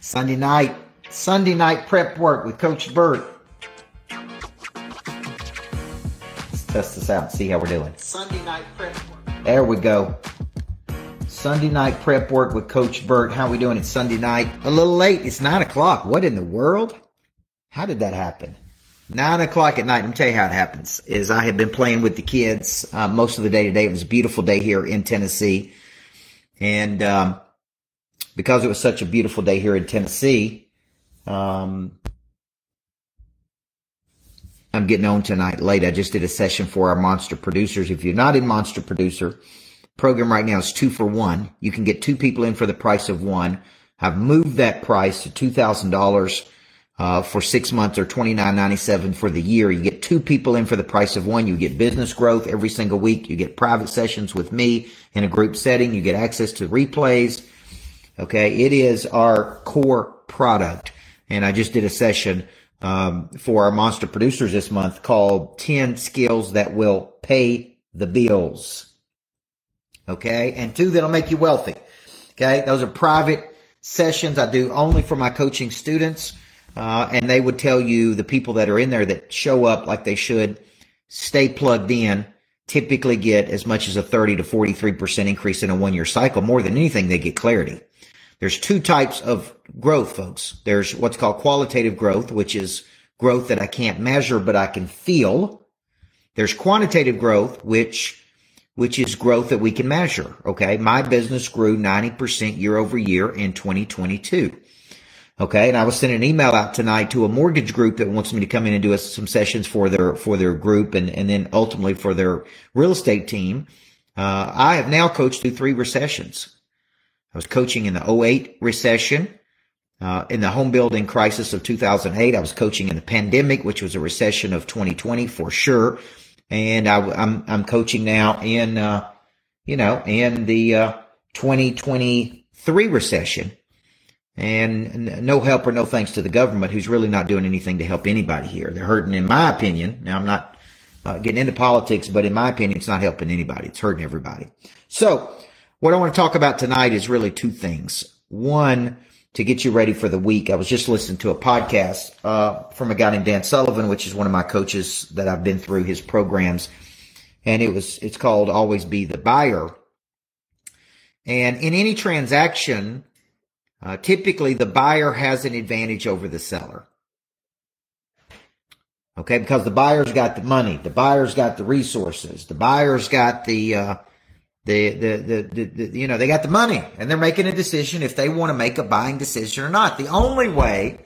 Sunday night prep work with Coach Burt. Let's test this out and see how we're doing. Sunday night prep work. There we go. Sunday night prep work with Coach Burt. How are we doing? It's Sunday night. A little late. It's 9 o'clock. What in the world? How did that happen? 9 o'clock at night. Let me tell you how it happens. Is I had been playing with the kids most of the day today. It was a beautiful day here in Tennessee. And because it was such a beautiful day here in Tennessee, I'm getting on tonight late. I just did a session for our Monster Producers. If you're not in Monster Producer, program right now is 2 for 1. You can get 2 people in for the price of 1. I've moved that price to $2,000. For 6 months or $29.97 for the year. You get 2 people in for the price of 1. You get business growth every single week. You get private sessions with me in a group setting. You get access to replays. Okay. It is our core product. And I just did a session, for our Monster Producers this month called 10 Skills That Will Pay the Bills. Okay. And 2 that'll make you wealthy. Okay. Those are private sessions I do only for my coaching students. And they would tell you the people that are in there that show up like they should, stay plugged in, typically get as much as a 30 to 43% increase in a one-year cycle. More than anything, they get clarity. There's 2 types of growth, folks. There's what's called qualitative growth, which is growth that I can't measure, but I can feel. There's quantitative growth, which is growth that we can measure. Okay. My business grew 90% year over year in 2022. Okay, and I was sending an email out tonight to a mortgage group that wants me to come in and do some sessions for their group and then ultimately for their real estate team. I have now coached through 3 recessions. I was coaching in the 08 recession, in the home building crisis of 2008. I was coaching in the pandemic, which was a recession of 2020 for sure. And I'm coaching now in the 2023 recession. And no help or no thanks to the government, who's really not doing anything to help anybody here. They're hurting, in my opinion. Now, I'm not getting into politics, but in my opinion, it's not helping anybody. It's hurting everybody. So what I want to talk about tonight is really 2 things. One, to get you ready for the week. I was just listening to a podcast from a guy named Dan Sullivan, which is one of my coaches that I've been through his programs. And it's called Always Be the Buyer. And in any transaction, typically, the buyer has an advantage over the seller. Okay, because the buyer's got the money, the buyer's got the resources, the buyer's got they got the money, and they're making a decision if they want to make a buying decision or not. The only way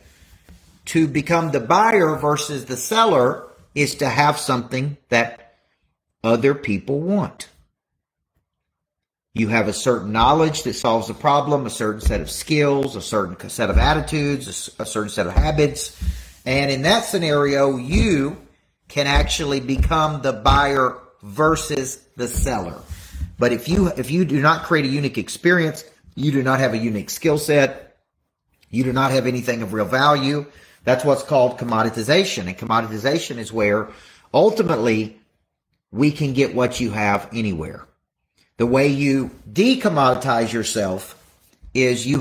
to become the buyer versus the seller is to have something that other people want. You have a certain knowledge that solves a problem, a certain set of skills, a certain set of attitudes, a certain set of habits. And in that scenario, you can actually become the buyer versus the seller. But if you do not create a unique experience, you do not have a unique skill set, you do not have anything of real value. That's what's called commoditization. And commoditization is where ultimately we can get what you have anywhere. The way you decommoditize yourself is you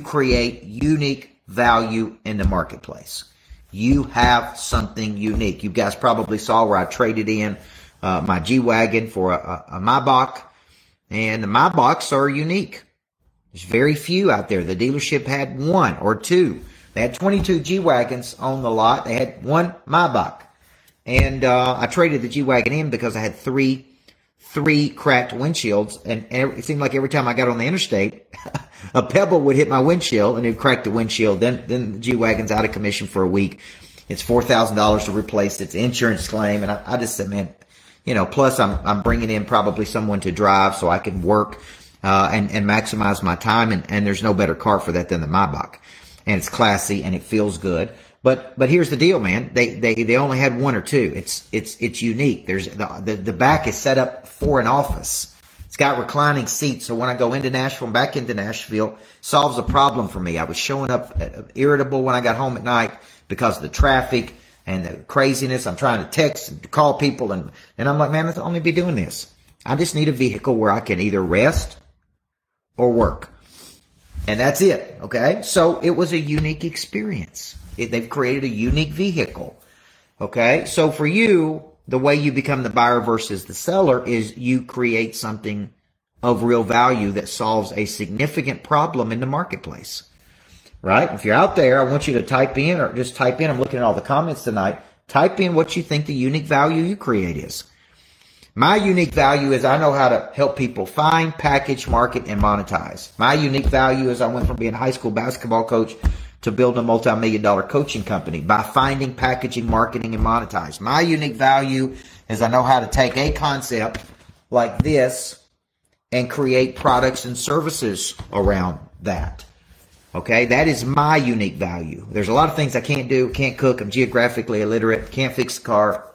create unique value in the marketplace. You have something unique. You guys probably saw where I traded in my G-Wagon for a Maybach, and the Maybachs are unique. There's very few out there. The dealership had 1 or 2. They had 22 G-Wagons on the lot. They had 1 Maybach, and I traded the G-Wagon in because I had three cracked windshields, and it seemed like every time I got on the interstate, a pebble would hit my windshield and it cracked the windshield. Then the G-Wagon's out of commission for a week. It's $4,000 to replace its insurance claim, and I just said, man, plus I'm bringing in probably someone to drive so I can work and maximize my time, and there's no better car for that than the Maybach, and it's classy and it feels good. But here's the deal, man. They only had 1 or 2. It's unique. There's the back is set up for an office. It's got reclining seats. So when I go into Nashville and back into Nashville, solves a problem for me. I was showing up irritable when I got home at night because of the traffic and the craziness. I'm trying to text and call people, and I'm like, man, I'll only be doing this. I just need a vehicle where I can either rest or work. And that's it, okay? So it was a unique experience. They've created a unique vehicle, okay? So for you, the way you become the buyer versus the seller is you create something of real value that solves a significant problem in the marketplace, right? If you're out there, I want you to type in, or just type in, I'm looking at all the comments tonight, type in what you think the unique value you create is. My unique value is I know how to help people find, package, market, and monetize. My unique value is I went from being a high school basketball coach to build a multi-million-dollar coaching company by finding, packaging, marketing, and monetize. My unique value is I know how to take a concept like this and create products and services around that. Okay, that is my unique value. There's a lot of things I can't do, can't cook, I'm geographically illiterate, can't fix a car.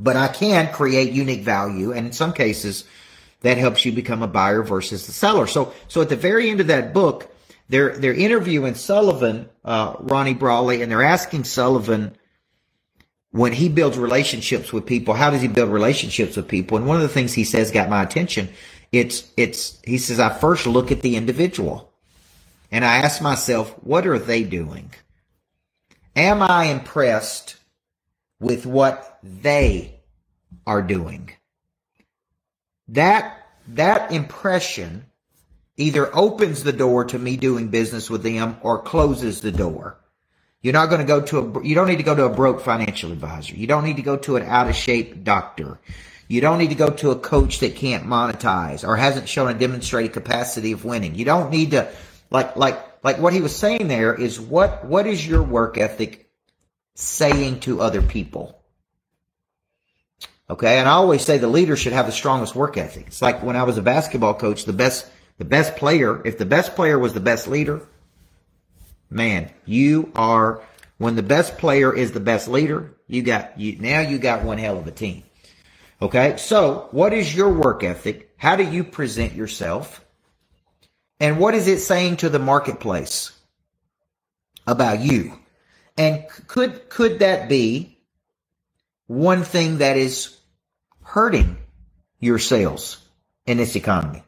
But I can create unique value, and in some cases, that helps you become a buyer versus the seller. So at the very end of that book, they're interviewing Sullivan, Ronnie Brawley, and they're asking Sullivan when he builds relationships with people, how does he build relationships with people? And one of the things he says got my attention. He says, I first look at the individual, and I ask myself, what are they doing? Am I impressed with what they are doing? That impression either opens the door to me doing business with them or closes the door. You don't need to go to a broke financial advisor. You don't need to go to an out of shape doctor. You don't need to go to a coach that can't monetize or hasn't shown a demonstrated capacity of winning. You don't need to, like what he was saying there is what is your work ethic saying to other people? Okay, and I always say the leader should have the strongest work ethic. It's like when I was a basketball coach, the best player, if the best player was the best leader, man, when the best player is the best leader, you got one hell of a team. Okay, so what is your work ethic? How do you present yourself? And what is it saying to the marketplace about you? And could that be one thing that is hurting your sales in this economy?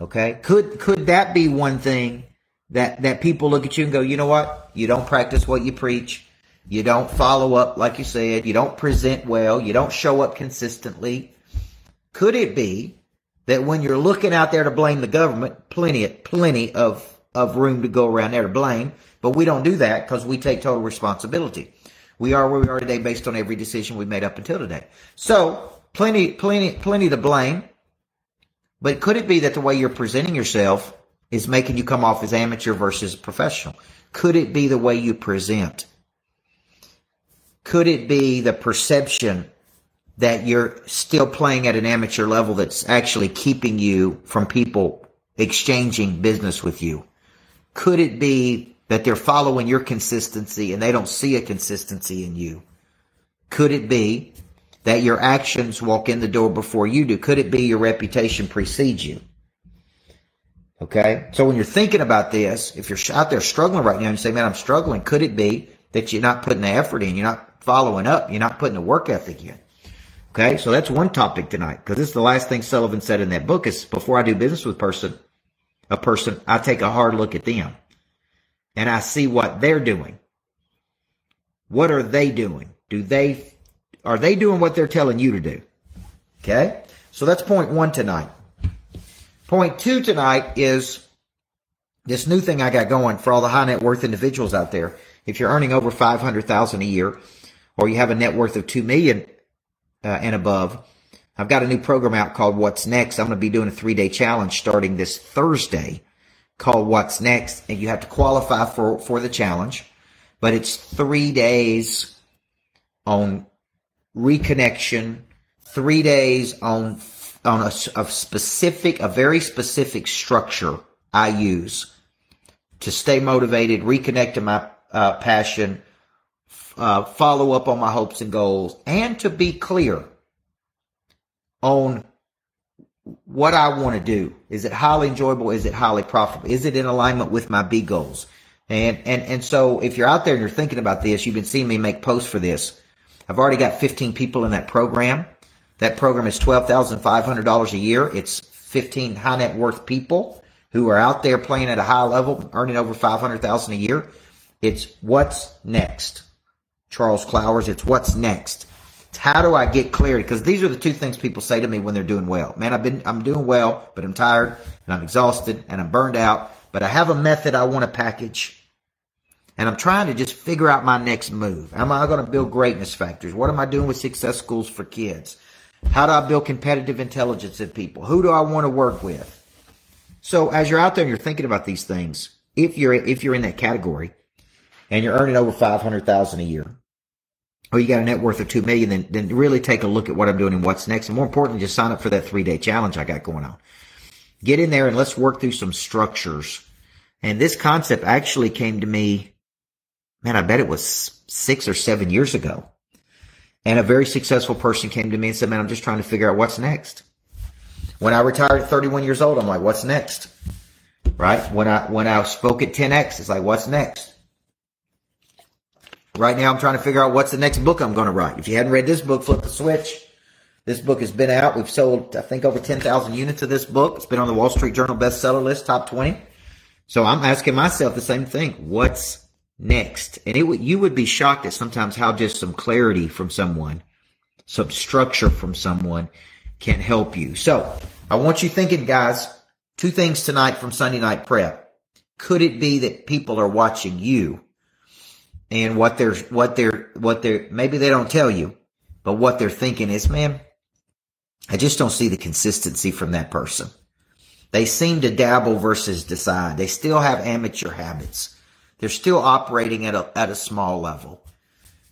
Okay? Could that be one thing that people look at you and go, you know what? You don't practice what you preach. You don't follow up like you said. You don't present well. You don't show up consistently. Could it be that when you're looking out there to blame the government, plenty of room to go around there to blame, but we don't do that because we take total responsibility. We are where we are today based on every decision we made up until today. So plenty to blame, but could it be that the way you're presenting yourself is making you come off as amateur versus professional? Could it be the way you present? Could it be the perception that you're still playing at an amateur level that's actually keeping you from people exchanging business with you? Could it be that they're following your consistency and they don't see a consistency in you? Could it be that your actions walk in the door before you do? Could it be your reputation precedes you? Okay? So when you're thinking about this, if you're out there struggling right now and you say, man, I'm struggling, could it be that you're not putting the effort in, you're not following up, you're not putting the work ethic in? Okay? So that's one topic tonight, because this is the last thing Sullivan said in that book is, before I do business with a person, I take a hard look at them. And I see what they're doing. What are they doing? Are they doing what they're telling you to do? Okay? So that's point one tonight. Point two tonight is this new thing I got going for all the high net worth individuals out there. If you're earning over $500,000 a year, or you have a net worth of $2 million and above, I've got a new program out called What's Next. I'm going to be doing a 3-day challenge starting this Thursday, called What's Next, and you have to qualify for the challenge, but it's 3 days on reconnection, 3 days on a very specific structure I use to stay motivated, reconnect to my passion, follow up on my hopes and goals, and to be clear on what I want to do. Is it highly enjoyable? Is it highly profitable? Is it in alignment with my B goals? And so if you're out there and you're thinking about this, you've been seeing me make posts for this. I've already got 15 people in that program. That program is $12,500 a year. It's 15 high net worth people who are out there playing at a high level, earning over $500,000 a year. It's what's next. Charles Clowers, it's what's next. It's how do I get clarity? Because these are the two things people say to me when they're doing well. Man, I'm doing well, but I'm tired and I'm exhausted and I'm burned out. But I have a method I want to package. And I'm trying to just figure out my next move. Am I going to build greatness factors? What am I doing with success schools for kids? How do I build competitive intelligence in people? Who do I want to work with? So as you're out there and you're thinking about these things, if you're in that category and you're earning over $500,000 a year, or you got a net worth of $2 million, then really take a look at what I'm doing and what's next. And more importantly, just sign up for that 3-day challenge I got going on. Get in there and let's work through some structures. And this concept actually came to me, man, I bet it was 6 or 7 years ago. And a very successful person came to me and said, man, I'm just trying to figure out what's next. When I retired at 31 years old, I'm like, what's next? Right? When I spoke at 10X, it's like, what's next? Right now, I'm trying to figure out what's the next book I'm going to write. If you hadn't read this book, Flip the Switch. This book has been out. We've sold, I think, over 10,000 units of this book. It's been on the Wall Street Journal bestseller list, top 20. So I'm asking myself the same thing. What's next? And you would be shocked at sometimes how just some clarity from someone, some structure from someone can help you. So I want you thinking, guys, 2 things tonight from Sunday Night Prep. Could it be that people are watching you? And what they're maybe they don't tell you, but what they're thinking is, man, I just don't see the consistency from that person. They seem to dabble versus decide. They still have amateur habits. They're still operating at a small level.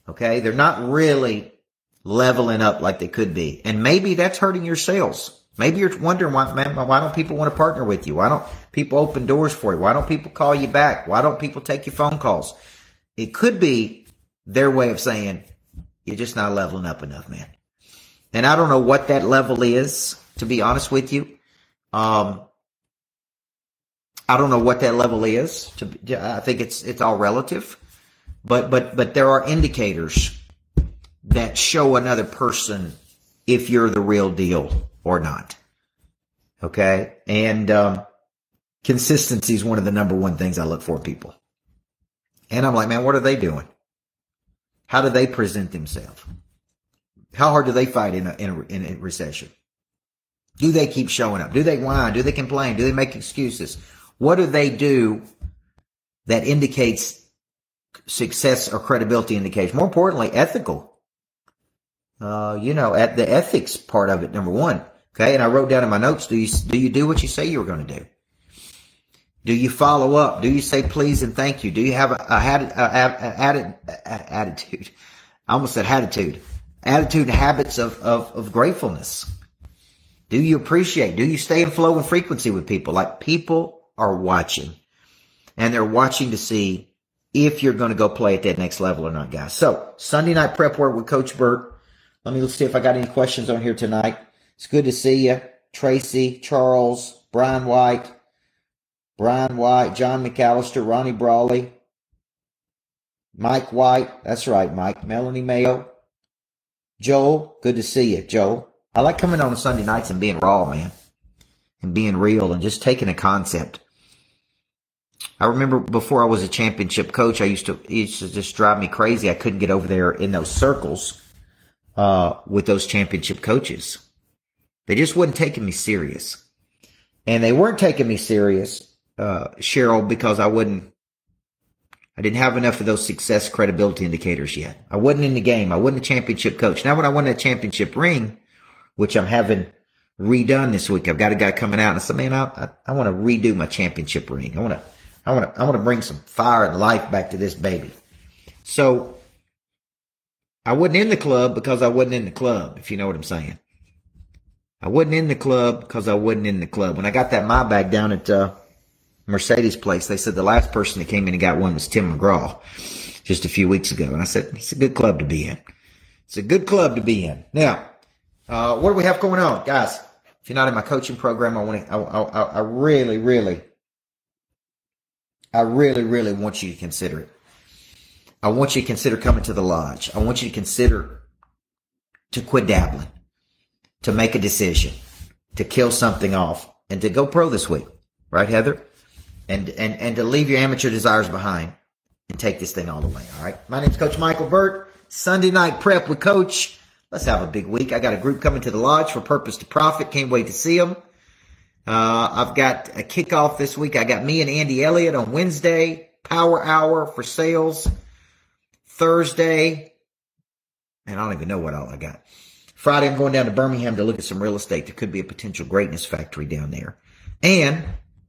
Okay. They're not really leveling up like they could be. And maybe that's hurting your sales. Maybe you're wondering why don't people want to partner with you? Why don't people open doors for you? Why don't people call you back? Why don't people take your phone calls? It could be their way of saying, you're just not leveling up enough, man. And I don't know what that level is, to be honest with you. I think it's all relative, but there are indicators that show another person if you're the real deal or not. Okay. And, consistency is one of the number one things I look for in people. And I'm like, man, what are they doing? How do they present themselves? How hard do they fight in a recession? Do they keep showing up? Do they whine? Do they complain? Do they make excuses? What do they do that indicates success or credibility indication? More importantly, ethical. At the ethics part of it, number one. Okay. And I wrote down in my notes, do you do what you say you were going to do? Do you follow up? Do you say please and thank you? Do you have an attitude? I almost said attitude. Attitude and habits of gratefulness. Do you appreciate? Do you stay in flow and frequency with people? Like, people are watching, and they're watching to see if you're going to go play at that next level or not, guys. So Sunday Night Prep Work with Coach Burt. Let's see if I got any questions on here tonight. It's good to see you. Tracy, Charles, Brian White, John McAllister, Ronnie Brawley, Mike White. That's right, Mike. Melanie Mayo. Joel, good to see you, Joel. I like coming on Sunday nights and being raw, man, and being real and just taking a concept. I remember before I was a championship coach, it used to just drive me crazy. I couldn't get over there in those circles with those championship coaches. They just wasn't taking me serious. And they weren't taking me serious, Cheryl, because I didn't have enough of those success credibility indicators yet. I wasn't in the game. I wasn't a championship coach. Now, when I won that championship ring, which I'm having redone this week, I've got a guy coming out and I said, man, I want to redo my championship ring. I want to bring some fire and life back to this baby. So I wasn't in the club because I wasn't in the club, if you know what I'm saying. When I got that Maybach down at Mercedes' place, they said the last person that came in and got one was Tim McGraw just a few weeks ago. And I said, it's a good club to be in. Now, what do we have going on? Guys, if you're not in my coaching program, I really want you to consider it. I want you to consider coming to the lodge. I want you to consider to quit dabbling, to make a decision, to kill something off, and to go pro this week, right, Heather? And to leave your amateur desires behind and take this thing all the way, all right? My name's Coach Micheal Burt. Sunday Night Prep with Coach. Let's have a big week. I got a group coming to the lodge for Purpose to Profit. Can't wait to see them. I've got a kickoff this week. I got me and Andy Elliott on Wednesday. Power Hour for sales. Thursday. And I don't even know what all I got. Friday, I'm going down to Birmingham to look at some real estate. There could be a potential greatness factory down there. And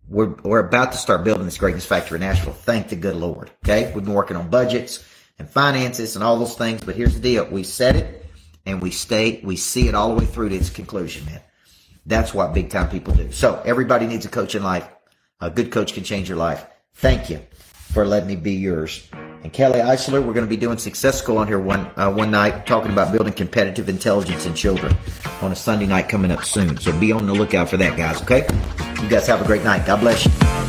we're about to start building this greatness factory in Nashville. Thank the good Lord. Okay? We've been working on budgets and finances and all those things. But here's the deal. We set it and we see it all the way through to its conclusion, man. That's what big time people do. So everybody needs a coach in life. A good coach can change your life. Thank you for letting me be yours. And Kelly Isler, we're going to be doing Success School on here one night, talking about building competitive intelligence in children on a Sunday night coming up soon. So be on the lookout for that, guys, okay? You guys have a great night. God bless you.